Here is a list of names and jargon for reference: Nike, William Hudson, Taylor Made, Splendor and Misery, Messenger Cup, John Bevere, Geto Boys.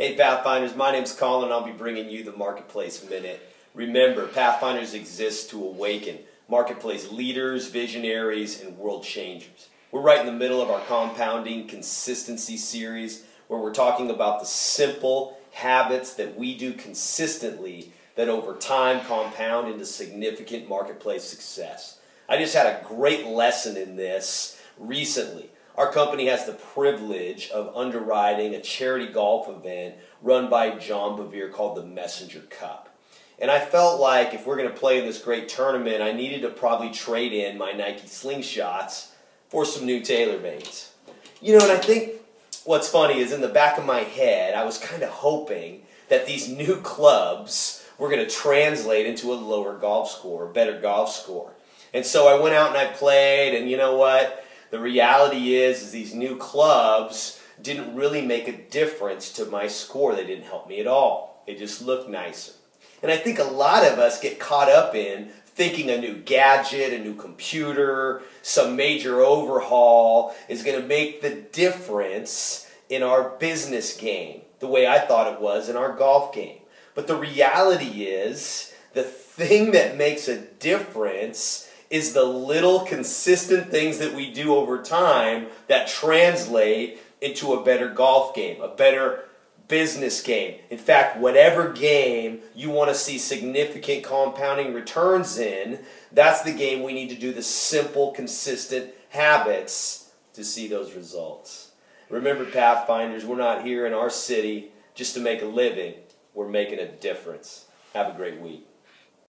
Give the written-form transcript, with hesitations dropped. Hey Pathfinders, my name's Colin and I'll be bringing you the Marketplace Minute. Remember, Pathfinders exist to awaken marketplace leaders, visionaries, and world changers. We're right in the middle of our compounding consistency series where we're talking about the simple habits that we do consistently that over time compound into significant marketplace success. I just had a great lesson in this recently. Our company has the privilege of underwriting a charity golf event run by John Bevere called the Messenger Cup. And I felt like if we're going to play in this great tournament, I needed to probably trade in my Nike slingshots for some new Taylor Mades. You know, and I think what's funny is in the back of my head, I was kind of hoping that these new clubs were going to translate into a lower golf score, a better golf score. And so I went out and I played, and you know what? The reality is these new clubs didn't really make a difference to my score. They didn't help me at all. They just looked nicer. And I think a lot of us get caught up in thinking a new gadget, a new computer, some major overhaul is going to make the difference in our business game, the way I thought it was in our golf game. But the reality is the thing that makes a difference is the little consistent things that we do over time that translate into a better golf game, a better business game. In fact, whatever game you want to see significant compounding returns in, that's the game we need to do the simple, consistent habits to see those results. Remember, Pathfinders, we're not here in our city just to make a living. We're making a difference. Have a great week.